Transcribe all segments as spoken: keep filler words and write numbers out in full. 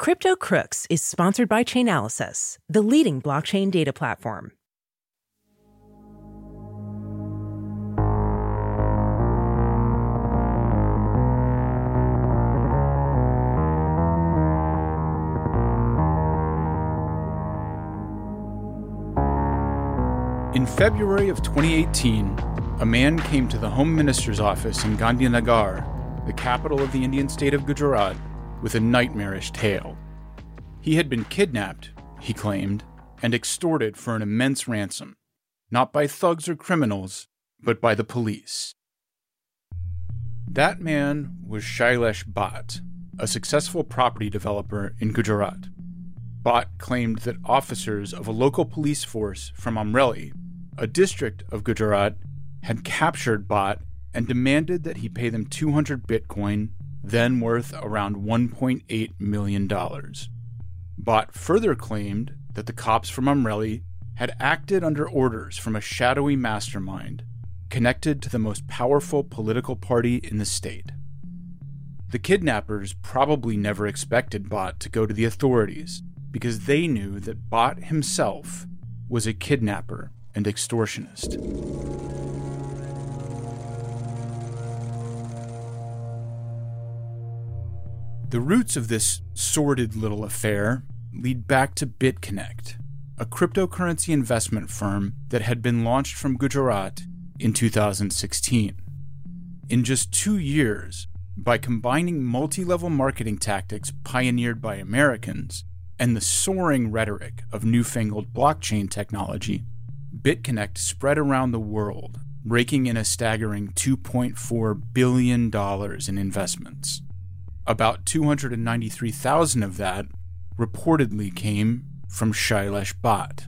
Crypto Crooks is sponsored by Chainalysis, the leading blockchain data platform. In February of twenty eighteen, a man came to the Home Minister's office in Gandhinagar, the capital of the Indian state of Gujarat, with a nightmarish tale. He had been kidnapped, he claimed, and extorted for an immense ransom, not by thugs or criminals, but by the police. That man was Shailesh Bhatt, a successful property developer in Gujarat. Bhatt claimed that officers of a local police force from Amreli, a district of Gujarat, had captured Bhatt and demanded that he pay them two hundred Bitcoin, then worth around one point eight million dollars. Bhatt further claimed that the cops from Amreli had acted under orders from a shadowy mastermind connected to the most powerful political party in the state. The kidnappers probably never expected Bhatt to go to the authorities, because they knew that Bhatt himself was a kidnapper and extortionist. The roots of this sordid little affair lead back to BitConnect, a cryptocurrency investment firm that had been launched from Gujarat in two thousand sixteen. In just two years, by combining multi-level marketing tactics pioneered by Americans and the soaring rhetoric of newfangled blockchain technology, BitConnect spread around the world, raking in a staggering two point four billion dollars in investments. About two hundred ninety-three thousand of that reportedly came from Shailesh Bhatt.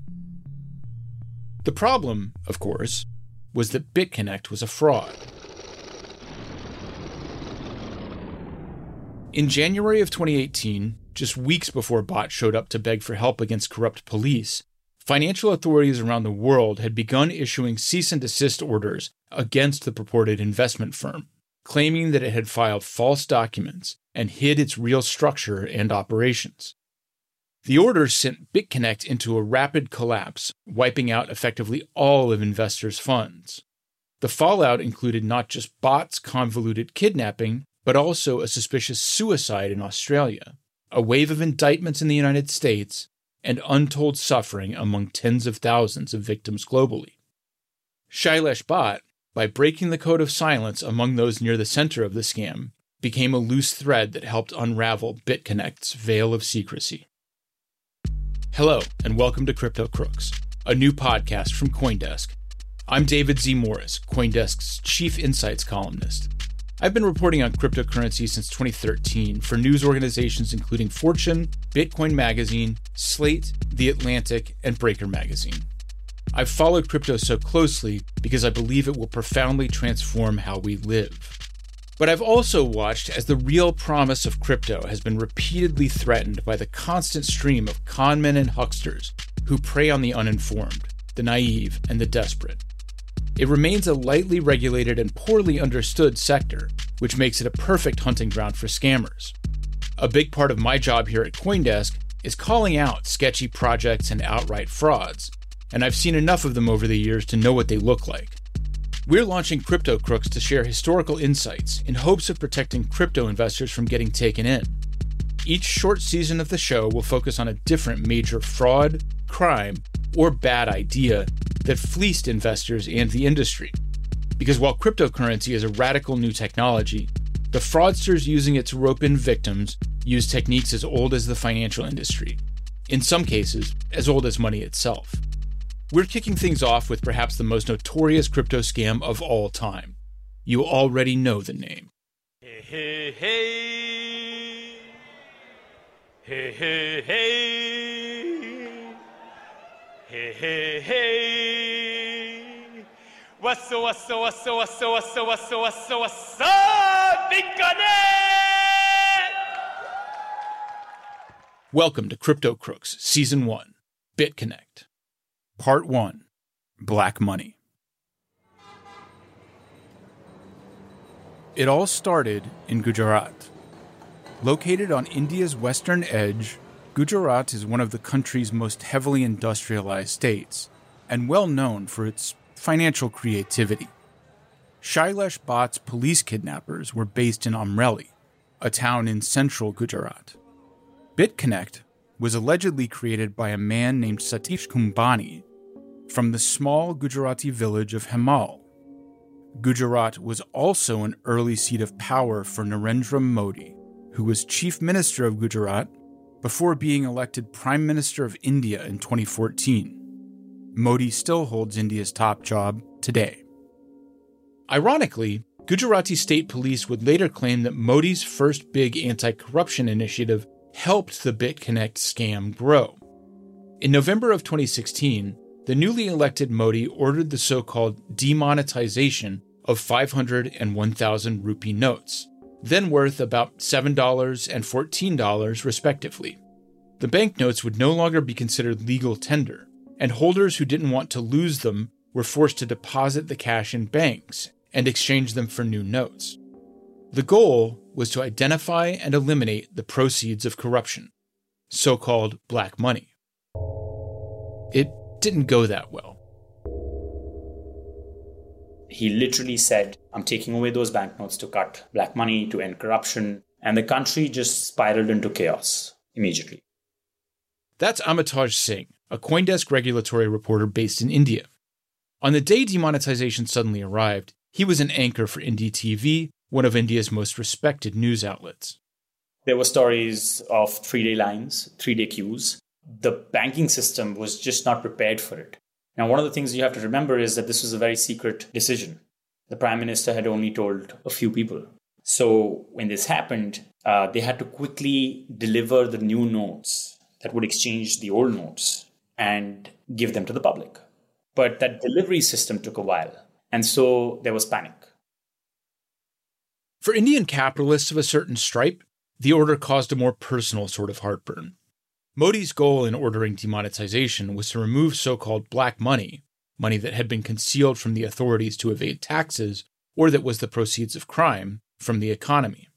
The problem, of course, was that BitConnect was a fraud. In January of twenty eighteen, just weeks before Bhatt showed up to beg for help against corrupt police, financial authorities around the world had begun issuing cease and desist orders against the purported investment firm, claiming that it had filed false documents and hid its real structure and operations. The orders sent BitConnect into a rapid collapse, wiping out effectively all of investors' funds. The fallout included not just Bhatt's convoluted kidnapping, but also a suspicious suicide in Australia, a wave of indictments in the United States, and untold suffering among tens of thousands of victims globally. Shailesh Bhatt, by breaking the code of silence among those near the center of the scam, became a loose thread that helped unravel BitConnect's veil of secrecy. Hello, and welcome to Crypto Crooks, a new podcast from CoinDesk. I'm David Z. Morris, CoinDesk's chief insights columnist. I've been reporting on cryptocurrency since twenty thirteen for news organizations including Fortune, Bitcoin Magazine, Slate, The Atlantic, and Breaker Magazine. I've followed crypto so closely because I believe it will profoundly transform how we live. But I've also watched as the real promise of crypto has been repeatedly threatened by the constant stream of conmen and hucksters who prey on the uninformed, the naive, and the desperate. It remains a lightly regulated and poorly understood sector, which makes it a perfect hunting ground for scammers. A big part of my job here at CoinDesk is calling out sketchy projects and outright frauds, and I've seen enough of them over the years to know what they look like. We're launching Crypto Crooks to share historical insights in hopes of protecting crypto investors from getting taken in. Each short season of the show will focus on a different major fraud, crime, or bad idea that fleeced investors and the industry. Because while cryptocurrency is a radical new technology, the fraudsters using it to rope in victims use techniques as old as the financial industry, in some cases, as old as money itself. We're kicking things off with perhaps the most notorious crypto scam of all time. You already know the name. Hey, hey, hey. Hey, hey, hey. Hey, hey, hey. What's up, what's up, what's up, what's up, what's up, what's up, what's up, what's up, BitConnect! Welcome to Crypto Crooks, Season one, BitConnect. Part one, Black Money. It all started in Gujarat. Located on India's western edge, Gujarat is one of the country's most heavily industrialized states and well known for its financial creativity. Shailesh Bhatt's police kidnappers were based in Amreli, a town in central Gujarat. BitConnect was allegedly created by a man named Satish Kumbhani from the small Gujarati village of Hemal. Gujarat was also an early seat of power for Narendra Modi, who was Chief Minister of Gujarat before being elected Prime Minister of India in twenty fourteen. Modi still holds India's top job today. Ironically, Gujarati state police would later claim that Modi's first big anti-corruption initiative helped the BitConnect scam grow. In November of twenty sixteen, the newly elected Modi ordered the so-called demonetization of five hundred and one thousand rupee notes, then worth about seven dollars and fourteen dollars respectively. The banknotes would no longer be considered legal tender, and holders who didn't want to lose them were forced to deposit the cash in banks and exchange them for new notes. The goal was to identify and eliminate the proceeds of corruption, so-called black money. It didn't go that well. He literally said, I'm taking away those banknotes to cut black money, to end corruption. And the country just spiraled into chaos immediately. That's Amitoj Singh, a CoinDesk regulatory reporter based in India. On the day demonetization suddenly arrived, he was an anchor for N D T V, one of India's most respected news outlets. There were stories of three-day lines, three-day queues. The banking system was just not prepared for it. Now, one of the things you have to remember is that this was a very secret decision. The Prime Minister had only told a few people. So when this happened, uh, they had to quickly deliver the new notes that would exchange the old notes and give them to the public. But that delivery system took a while, and so there was panic. For Indian capitalists of a certain stripe, the order caused a more personal sort of heartburn. Modi's goal in ordering demonetization was to remove so-called black money, money that had been concealed from the authorities to evade taxes or that was the proceeds of crime, from the economy.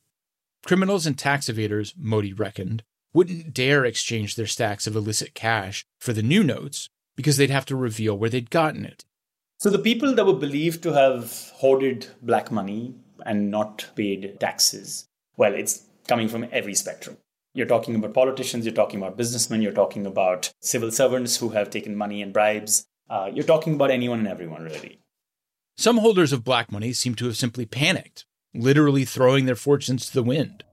Criminals and tax evaders, Modi reckoned, wouldn't dare exchange their stacks of illicit cash for the new notes because they'd have to reveal where they'd gotten it. So the people that were believed to have hoarded black money and not paid taxes, well, it's coming from every spectrum. You're talking about politicians, you're talking about businessmen, you're talking about civil servants who have taken money and bribes. Uh, you're talking about anyone and everyone, really. Some holders of black money seem to have simply panicked, literally throwing their fortunes to the wind.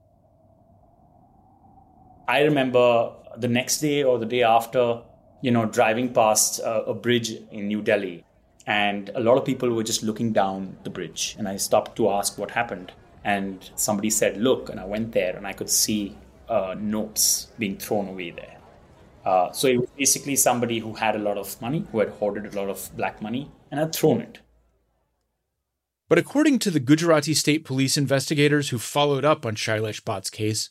I remember the next day or the day after, you know, driving past a, a bridge in New Delhi, and a lot of people were just looking down the bridge. And I stopped to ask what happened. And somebody said, look, and I went there and I could see Uh, notes being thrown away there. Uh, so it was basically somebody who had a lot of money, who had hoarded a lot of black money, and had thrown it. But according to the Gujarati state police investigators who followed up on Shailesh Bhatt's case,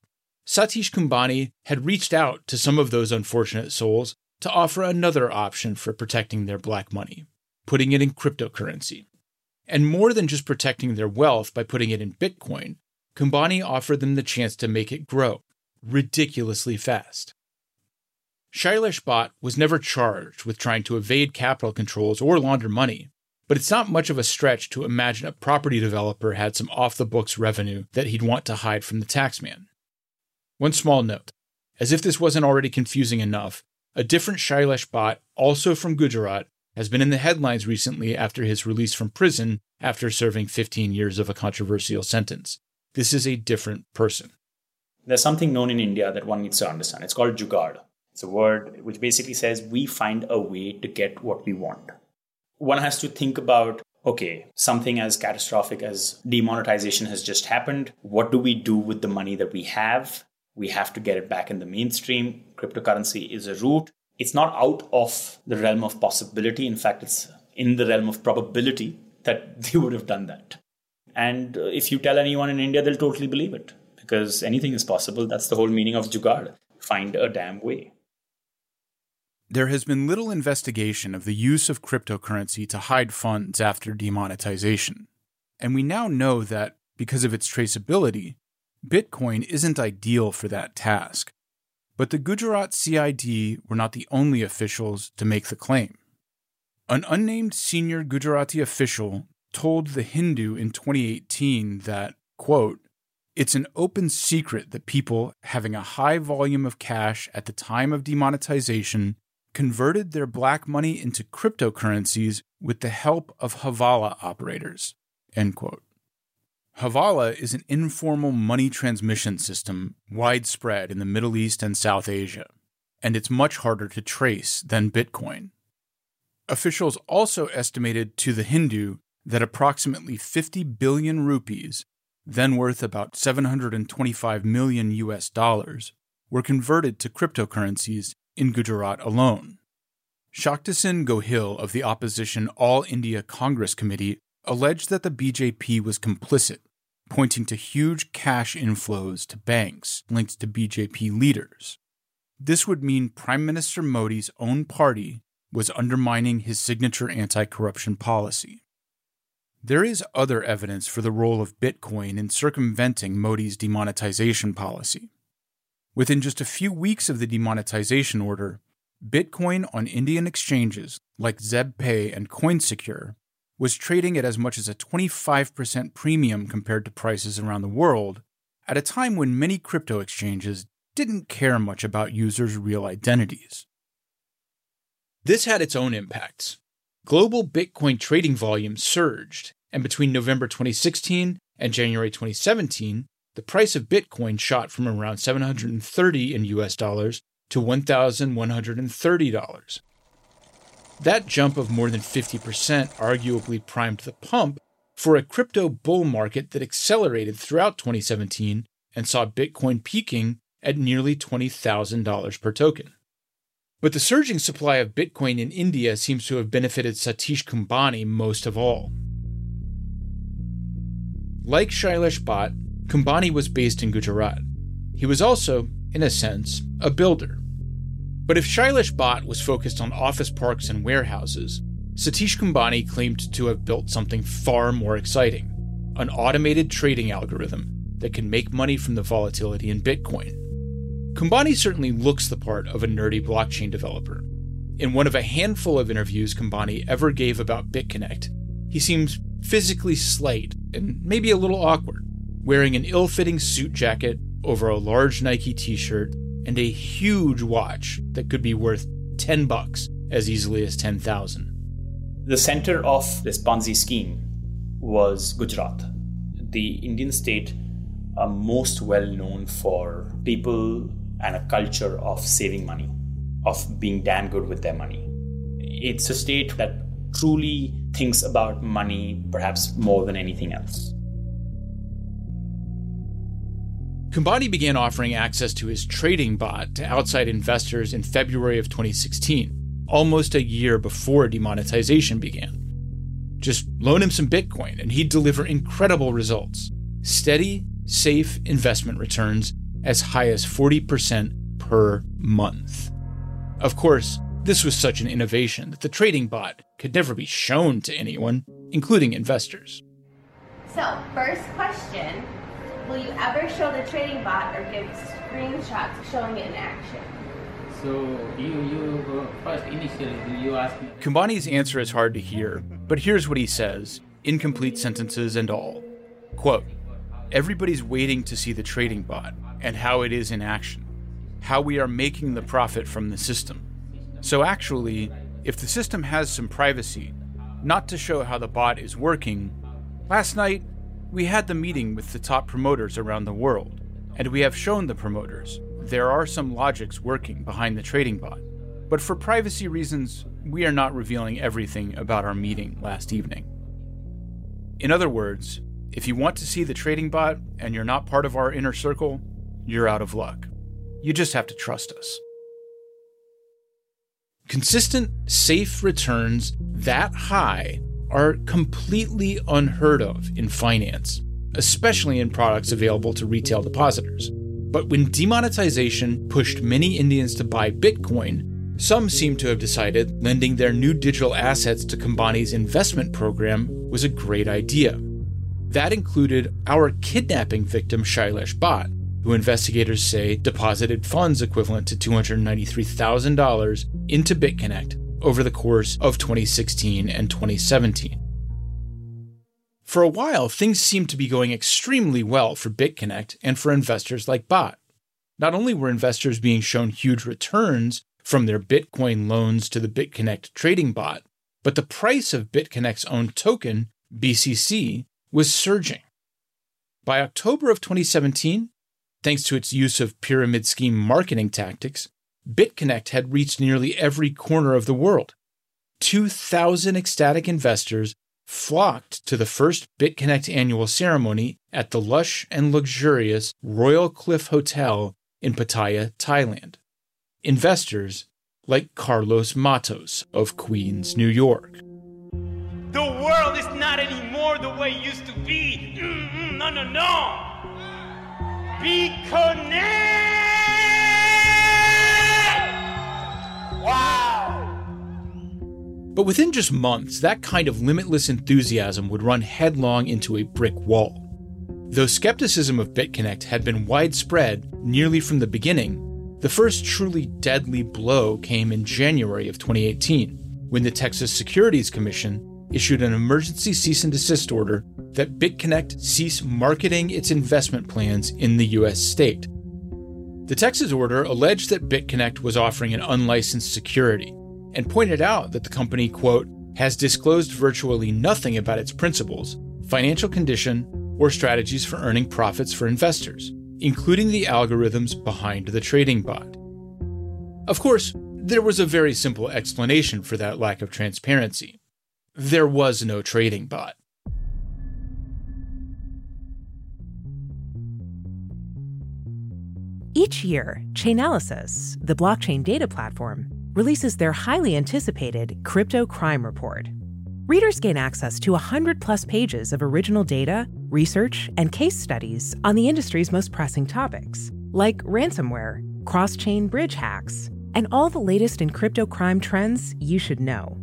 Satish Kumbhani had reached out to some of those unfortunate souls to offer another option for protecting their black money, putting it in cryptocurrency. And more than just protecting their wealth by putting it in Bitcoin, Kumbhani offered them the chance to make it grow ridiculously fast. Shailesh Bhatt was never charged with trying to evade capital controls or launder money, but it's not much of a stretch to imagine a property developer had some off-the-books revenue that he'd want to hide from the taxman. One small note, as if this wasn't already confusing enough, a different Shailesh Bhatt, also from Gujarat, has been in the headlines recently after his release from prison after serving fifteen years of a controversial sentence. This is a different person. There's something known in India that one needs to understand. It's called jugaad. It's a word which basically says we find a way to get what we want. One has to think about, okay, something as catastrophic as demonetization has just happened. What do we do with the money that we have? We have to get it back in the mainstream. Cryptocurrency is a route. It's not out of the realm of possibility. In fact, it's in the realm of probability that they would have done that. And if you tell anyone in India, they'll totally believe it. Because anything is possible. That's the whole meaning of jugaad. Find a damn way. There has been little investigation of the use of cryptocurrency to hide funds after demonetization. And we now know that, because of its traceability, Bitcoin isn't ideal for that task. But the Gujarat C I D were not the only officials to make the claim. An unnamed senior Gujarati official told The Hindu in twenty eighteen that, quote, "It's an open secret that people having a high volume of cash at the time of demonetization converted their black money into cryptocurrencies with the help of Havala operators," end quote. Havala is an informal money transmission system widespread in the Middle East and South Asia, and it's much harder to trace than Bitcoin. Officials also estimated to The Hindu that approximately fifty billion rupees, then worth about seven hundred twenty-five million U S dollars, were converted to cryptocurrencies in Gujarat alone. Shakti Singh Gohill of the opposition All India Congress Committee alleged that the B J P was complicit, pointing to huge cash inflows to banks linked to B J P leaders. This would mean Prime Minister Modi's own party was undermining his signature anti-corruption policy. There is other evidence for the role of Bitcoin in circumventing Modi's demonetization policy. Within just a few weeks of the demonetization order, Bitcoin on Indian exchanges like ZebPay and CoinSecure was trading at as much as a twenty-five percent premium compared to prices around the world, at a time when many crypto exchanges didn't care much about users' real identities. This had its own impacts. Global Bitcoin trading volume surged, and between November twenty sixteen and January twenty seventeen, the price of Bitcoin shot from around seven hundred thirty in U S dollars to one thousand one hundred thirty dollars. That jump of more than fifty percent arguably primed the pump for a crypto bull market that accelerated throughout twenty seventeen and saw Bitcoin peaking at nearly twenty thousand dollars per token. But the surging supply of Bitcoin in India seems to have benefited Satish Kumbhani most of all. Like Shailesh Bhatt, Kumbhani was based in Gujarat. He was also, in a sense, a builder. But if Shailesh Bhatt was focused on office parks and warehouses, Satish Kumbhani claimed to have built something far more exciting, an automated trading algorithm that can make money from the volatility in Bitcoin. Kumbhani certainly looks the part of a nerdy blockchain developer. In one of a handful of interviews Kumbhani ever gave about BitConnect, he seems physically slight and maybe a little awkward, wearing an ill-fitting suit jacket over a large Nike t-shirt and a huge watch that could be worth ten bucks as easily as ten thousand. The center of this Ponzi scheme was Gujarat, the Indian state uh, most well known for people and a culture of saving money, of being damn good with their money. It's a state that truly thinks about money perhaps more than anything else. Kumbhani began offering access to his trading bot to outside investors in February of twenty sixteen, almost a year before demonetization began. Just loan him some Bitcoin and he'd deliver incredible results. Steady, safe investment returns as high as forty percent per month. Of course, this was such an innovation that the trading bot could never be shown to anyone, including investors. So, first question. Will you ever show the trading bot or give screenshots showing it in action? So you, you uh, first initially you ask me. Kumbhani's answer is hard to hear, but here's what he says, incomplete sentences and all. Quote, "Everybody's waiting to see the trading bot and how it is in action, how we are making the profit from the system. So actually, if the system has some privacy, not to show how the bot is working, last night, we had the meeting with the top promoters around the world, and we have shown the promoters there are some logics working behind the trading bot. But for privacy reasons, we are not revealing everything about our meeting last evening." In other words, if you want to see the trading bot and you're not part of our inner circle, you're out of luck. You just have to trust us. Consistent, safe returns that high are completely unheard of in finance, especially in products available to retail depositors. But when demonetization pushed many Indians to buy Bitcoin, some seem to have decided lending their new digital assets to Kumbhani's investment program was a great idea. That included our kidnapping victim Shailesh Bhatt, who investigators say deposited funds equivalent to two hundred ninety-three thousand dollars into BitConnect over the course of twenty sixteen and twenty seventeen. For a while, things seemed to be going extremely well for BitConnect and for investors like Bhatt. Not only were investors being shown huge returns from their Bitcoin loans to the BitConnect trading bot, but the price of BitConnect's own token, B C C, was surging. By October of twenty seventeen, thanks to its use of pyramid scheme marketing tactics, BitConnect had reached nearly every corner of the world. two thousand ecstatic investors flocked to the first BitConnect annual ceremony at the lush and luxurious Royal Cliff Hotel in Pattaya, Thailand. Investors like Carlos Matos of Queens, New York. The world is not anymore the way it used to be. Mm-mm, no, no, no. BitConnect! Wow! But within just months, that kind of limitless enthusiasm would run headlong into a brick wall. Though skepticism of BitConnect had been widespread nearly from the beginning, the first truly deadly blow came in January of twenty eighteen, when the Texas Securities Commission issued an emergency cease and desist order that BitConnect cease marketing its investment plans in the U S state. The Texas order alleged that BitConnect was offering an unlicensed security and pointed out that the company, quote, has disclosed virtually nothing about its principles, financial condition, or strategies for earning profits for investors, including the algorithms behind the trading bot. Of course, there was a very simple explanation for that lack of transparency. There was no trading bot. Each year, Chainalysis, the blockchain data platform, releases their highly anticipated Crypto Crime Report. Readers gain access to one hundred plus pages of original data, research, and case studies on the industry's most pressing topics, like ransomware, cross-chain bridge hacks, and all the latest in crypto crime trends you should know.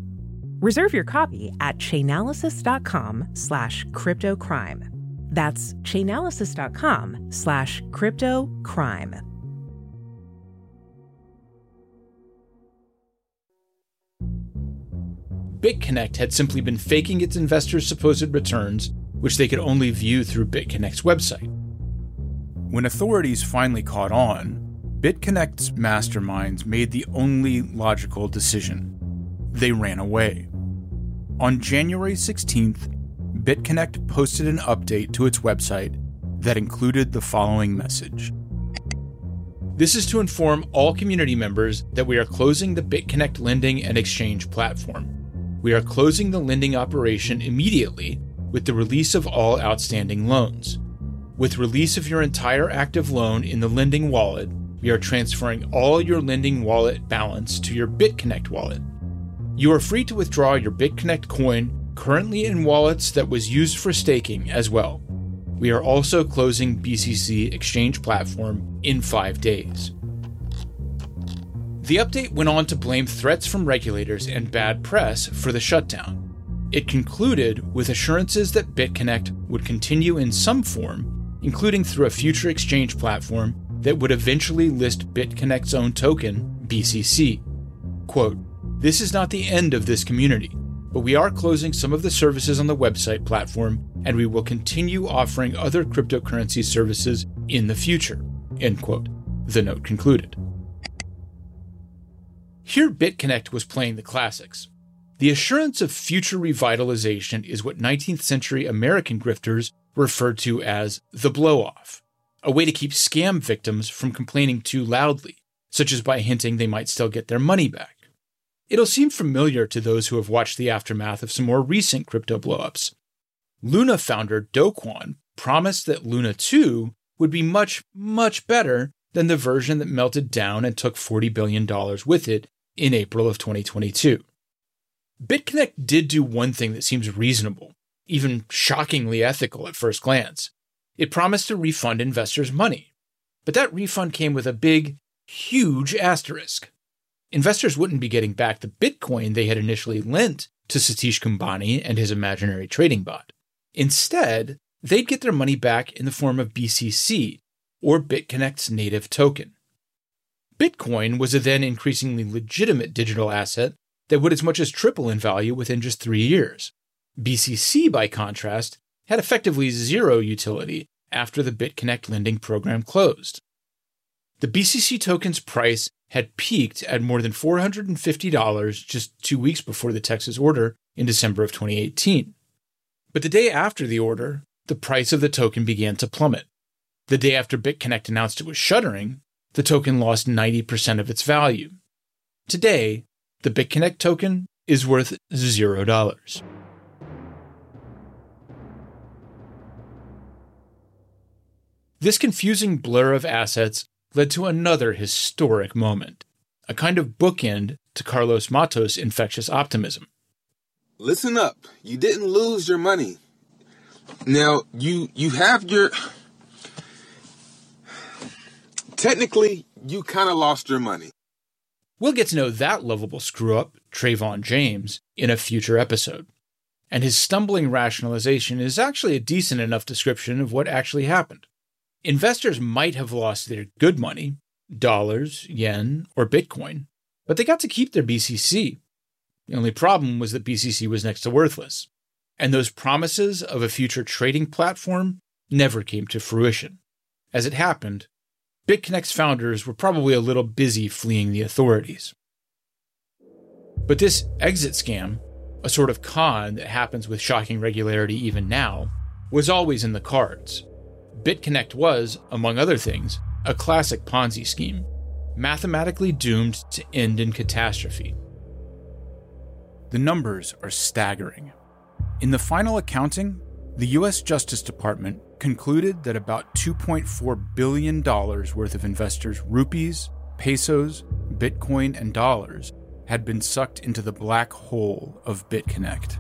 Reserve your copy at chainalysis dot com slash crypto crime. That's Chainalysis.com slash crypto crime. BitConnect had simply been faking its investors' supposed returns, which they could only view through BitConnect's website. When authorities finally caught on, BitConnect's masterminds made the only logical decision. They ran away. On January sixteenth, BitConnect posted an update to its website that included the following message. This is to inform all community members that we are closing the BitConnect lending and exchange platform. We are closing the lending operation immediately with the release of all outstanding loans. With release of your entire active loan in the lending wallet, we are transferring all your lending wallet balance to your BitConnect wallet. You are free to withdraw your BitConnect coin currently in wallets that was used for staking as well. We are also closing B C C exchange platform in five days. The update went on to blame threats from regulators and bad press for the shutdown. It concluded with assurances that BitConnect would continue in some form, including through a future exchange platform that would eventually list BitConnect's own token, B C C. Quote, this is not the end of this community, but we are closing some of the services on the website platform, and we will continue offering other cryptocurrency services in the future, end quote, the note concluded. Here BitConnect was playing the classics. The assurance of future revitalization is what nineteenth century American grifters referred to as the blow-off, a way to keep scam victims from complaining too loudly, such as by hinting they might still get their money back. It'll seem familiar to those who have watched the aftermath of some more recent crypto blowups. Luna founder Do Kwon promised that Luna two would be much, much better than the version that melted down and took forty billion dollars with it in April of twenty twenty-two. BitConnect did do one thing that seems reasonable, even shockingly ethical at first glance. It promised to refund investors' money, but that refund came with a big, huge asterisk. Investors wouldn't be getting back the Bitcoin they had initially lent to Satish Kumbhani and his imaginary trading bot. Instead, they'd get their money back in the form of B C C, or BitConnect's native token. Bitcoin was a then increasingly legitimate digital asset that would as much as triple in value within just three years. B C C, by contrast, had effectively zero utility after the BitConnect lending program closed. The B C C token's price had peaked at more than four hundred fifty dollars just two weeks before the Texas order in December of twenty eighteen. But the day after the order, the price of the token began to plummet. The day after BitConnect announced it was shuttering, the token lost ninety percent of its value. Today, the BitConnect token is worth zero dollars. This confusing blur of assets led to another historic moment, a kind of bookend to Carlos Matos' infectious optimism. Listen up. You didn't lose your money. Now, you you have your... Technically, you kind of lost your money. We'll get to know that lovable screw-up, Trayvon James, in a future episode. And his stumbling rationalization is actually a decent enough description of what actually happened. Investors might have lost their good money, dollars, yen, or Bitcoin, but they got to keep their B C C. The only problem was that B C C was next to worthless, and those promises of a future trading platform never came to fruition. As it happened, BitConnect's founders were probably a little busy fleeing the authorities. But this exit scam, a sort of con that happens with shocking regularity even now, was always in the cards. BitConnect was, among other things, a classic Ponzi scheme, mathematically doomed to end in catastrophe. The numbers are staggering. In the final accounting, the U S Justice Department concluded that about two point four billion dollars worth of investors' rupees, pesos, Bitcoin, and dollars had been sucked into the black hole of BitConnect.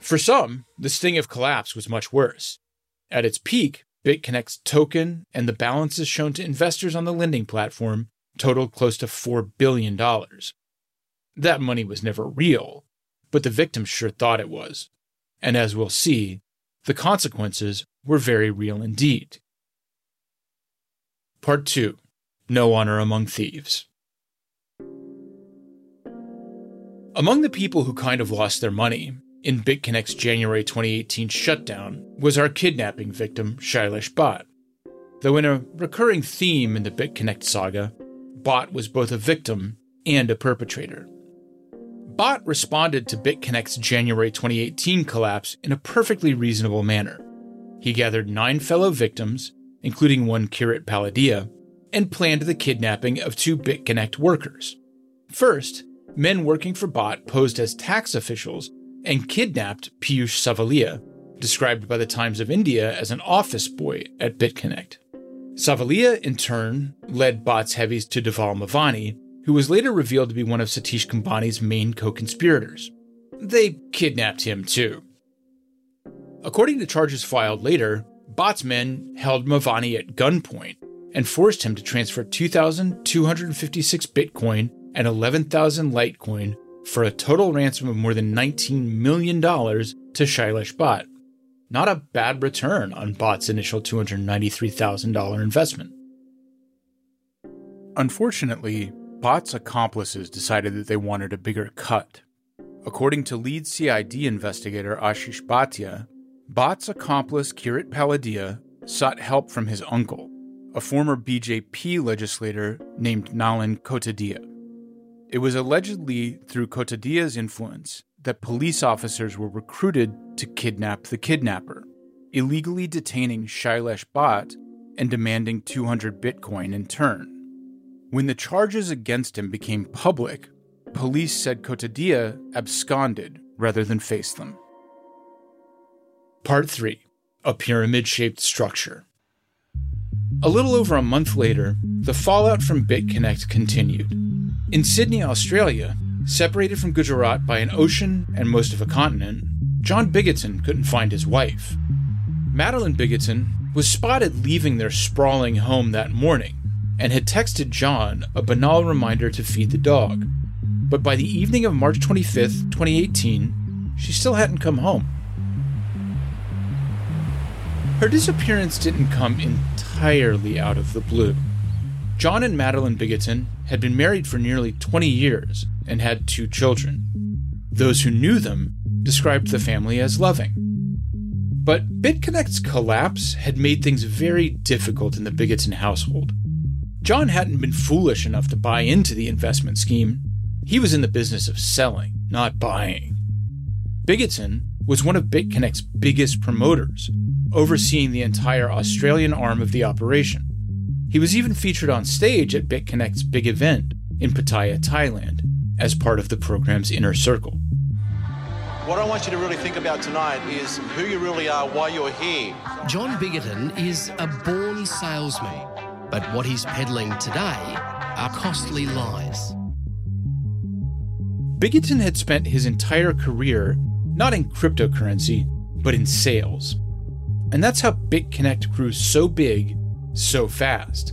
For some, the sting of collapse was much worse. At its peak, BitConnect's token and the balances shown to investors on the lending platform totaled close to four billion dollars. That money was never real, but the victims sure thought it was. And as we'll see, the consequences were very real indeed. Part two. No Honor Among Thieves. Among the people who kind of lost their money in BitConnect's January twenty eighteen shutdown was our kidnapping victim, Shailesh Bhatt. Though in a recurring theme in the BitConnect saga, Bhatt was both a victim and a perpetrator. Bhatt responded to BitConnect's January twenty eighteen collapse in a perfectly reasonable manner. He gathered nine fellow victims, including one Kirit Palladia, and planned the kidnapping of two BitConnect workers. First, men working for Bhatt posed as tax officials and kidnapped Piyush Savalia, described by the Times of India as an office boy at BitConnect. Savalia, in turn, led Bhatt's heavies to Deval Mavani, who was later revealed to be one of Satish Kumbhani's main co-conspirators. They kidnapped him, too. According to charges filed later, Bhatt's men held Mavani at gunpoint and forced him to transfer two thousand two hundred fifty-six Bitcoin and eleven thousand Litecoin for a total ransom of more than nineteen million dollars to Shailesh Bhatt. Not a bad return on Bhatt's initial two hundred ninety-three thousand dollars investment. Unfortunately, Bhatt's accomplices decided that they wanted a bigger cut. According to lead C I D investigator Ashish Bhatia, Bhatt's accomplice Kirit Palladia sought help from his uncle, a former B J P legislator named Nalan Kotadia. It was allegedly through Kotadia's influence that police officers were recruited to kidnap the kidnapper, illegally detaining Shailesh Bhatt and demanding two hundred Bitcoin in turn. When the charges against him became public, police said Kotadia absconded rather than face them. Part three. A pyramid-shaped structure. A little over a month later, the fallout from BitConnect continued. In Sydney, Australia, separated from Gujarat by an ocean and most of a continent, John Bigatton couldn't find his wife. Madeline Bigatton was spotted leaving their sprawling home that morning and had texted John a banal reminder to feed the dog. But by the evening of March twenty-fifth, twenty eighteen, she still hadn't come home. Her disappearance didn't come entirely out of the blue. John and Madeline Bigatton had been married for nearly twenty years and had two children. Those who knew them described the family as loving. But BitConnect's collapse had made things very difficult in the Bigatton household. John hadn't been foolish enough to buy into the investment scheme. He was in the business of selling, not buying. Bigatton was one of BitConnect's biggest promoters, overseeing the entire Australian arm of the operation. He was even featured on stage at BitConnect's big event in Pattaya, Thailand, as part of the program's inner circle. What I want you to really think about tonight is who you really are, why you're here. John Bigatton is a born salesman, but what he's peddling today are costly lies. Bigatton had spent his entire career not in cryptocurrency, but in sales. And that's how BitConnect grew so big, so fast.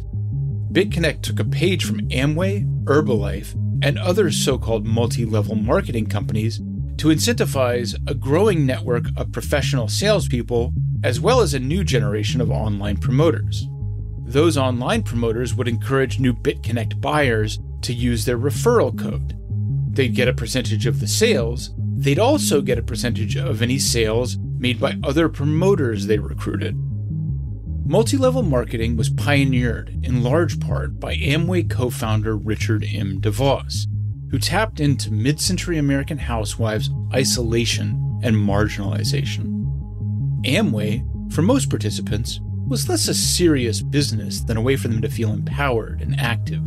BitConnect took a page from Amway, Herbalife, and other so-called multi-level marketing companies to incentivize a growing network of professional salespeople, as well as a new generation of online promoters. Those online promoters would encourage new BitConnect buyers to use their referral code. They'd get a percentage of the sales. They'd also get a percentage of any sales made by other promoters they recruited. Multi-level marketing was pioneered in large part by Amway co-founder Richard M. DeVos, who tapped into mid-century American housewives' isolation and marginalization. Amway, for most participants, was less a serious business than a way for them to feel empowered and active.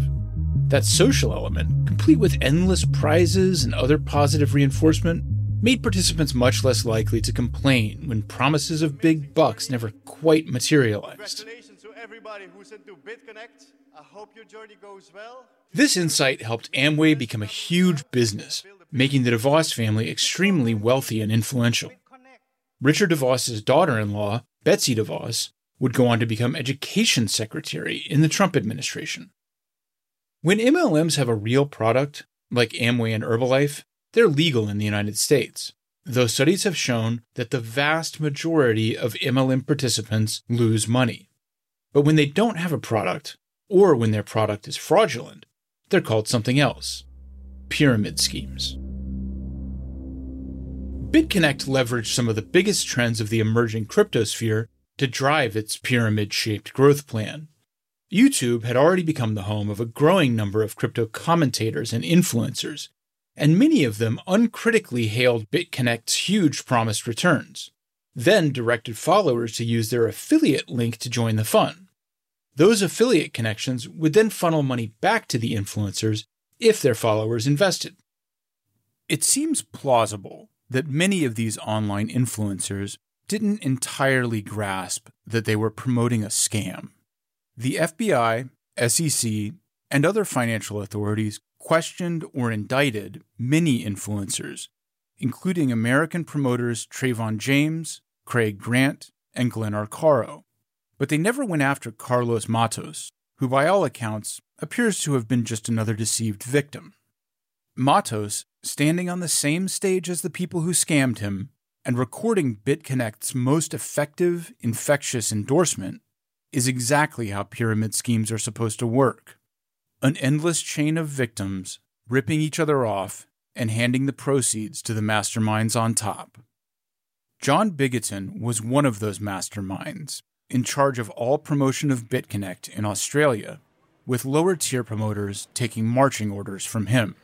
That social element, complete with endless prizes and other positive reinforcement, made participants much less likely to complain when promises of big bucks never quite materialized. Congratulations to everybody who's into BitConnect. I hope your journey goes well. This insight helped Amway become a huge business, making the DeVos family extremely wealthy and influential. Richard DeVos' daughter-in-law, Betsy DeVos, would go on to become education secretary in the Trump administration. When M L Ms have a real product, like Amway and Herbalife, they're legal in the United States, though studies have shown that the vast majority of M L M participants lose money. But when they don't have a product, or when their product is fraudulent, they're called something else: pyramid schemes. BitConnect leveraged some of the biggest trends of the emerging cryptosphere to drive its pyramid-shaped growth plan. YouTube had already become the home of a growing number of crypto commentators and influencers, and many of them uncritically hailed BitConnect's huge promised returns, then directed followers to use their affiliate link to join the fun. Those affiliate connections would then funnel money back to the influencers if their followers invested. It seems plausible that many of these online influencers didn't entirely grasp that they were promoting a scam. The F B I, S E C, and other financial authorities questioned or indicted many influencers, including American promoters Trayvon James, Craig Grant, and Glenn Arcaro. But they never went after Carlos Matos, who by all accounts appears to have been just another deceived victim. Matos, standing on the same stage as the people who scammed him and recording BitConnect's most effective, infectious endorsement, is exactly how pyramid schemes are supposed to work. An endless chain of victims, ripping each other off and handing the proceeds to the masterminds on top. John Bigatton was one of those masterminds, in charge of all promotion of BitConnect in Australia, with lower-tier promoters taking marching orders from him.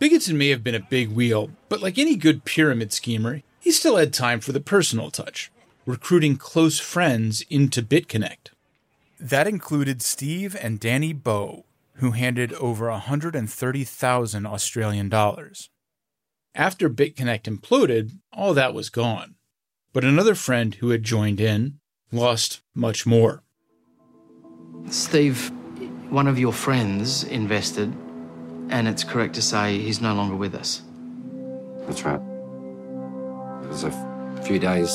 Bigatton may have been a big wheel, but like any good pyramid schemer, he still had time for the personal touch, recruiting close friends into BitConnect. That included Steve and Danny Bowe, who handed over one hundred thirty thousand Australian dollars. After BitConnect imploded, all that was gone. But another friend who had joined in lost much more. Steve, one of your friends invested, and it's correct to say he's no longer with us. That's right. It was a f- few days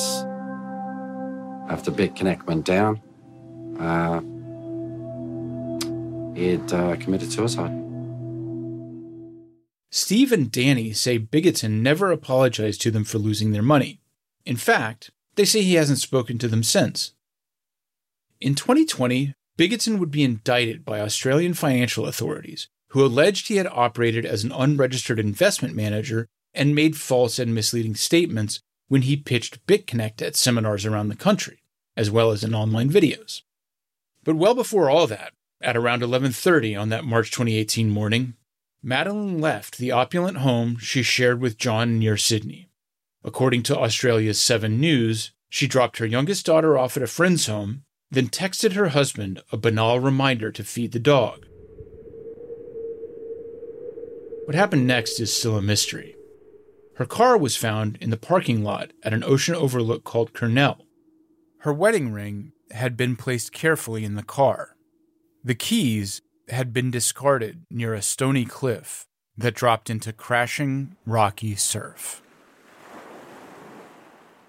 after BitConnect went down. Uh, he had uh, committed suicide. Steve and Danny say Bigatton never apologized to them for losing their money. In fact, they say he hasn't spoken to them since. In twenty twenty, Bigatton would be indicted by Australian financial authorities, who alleged he had operated as an unregistered investment manager and made false and misleading statements when he pitched BitConnect at seminars around the country, as well as in online videos. But well before all that, at around eleven thirty on that March twenty eighteen morning, Madeline left the opulent home she shared with John near Sydney. According to Australia's Seven News, she dropped her youngest daughter off at a friend's home, then texted her husband a banal reminder to feed the dog. What happened next is still a mystery. Her car was found in the parking lot at an ocean overlook called Cornell. Her wedding ring had been placed carefully in the car. The keys had been discarded near a stony cliff that dropped into crashing, rocky surf.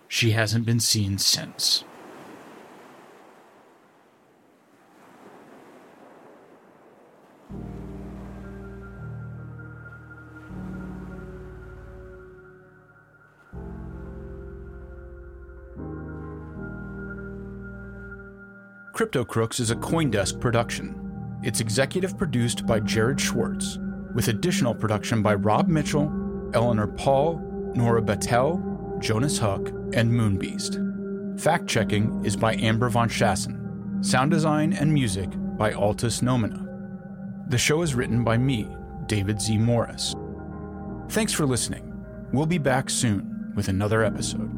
She hasn't been seen since. Crypto Crooks is a CoinDesk production. It's executive produced by Jared Schwartz, with additional production by Rob Mitchell, Eleanor Paul, Nora Battelle, Jonas Huck, and Moonbeast. Fact-checking is by Amber von Schassen. Sound design and music by Altus Nomina. The show is written by me, David Z. Morris. Thanks for listening. We'll be back soon with another episode.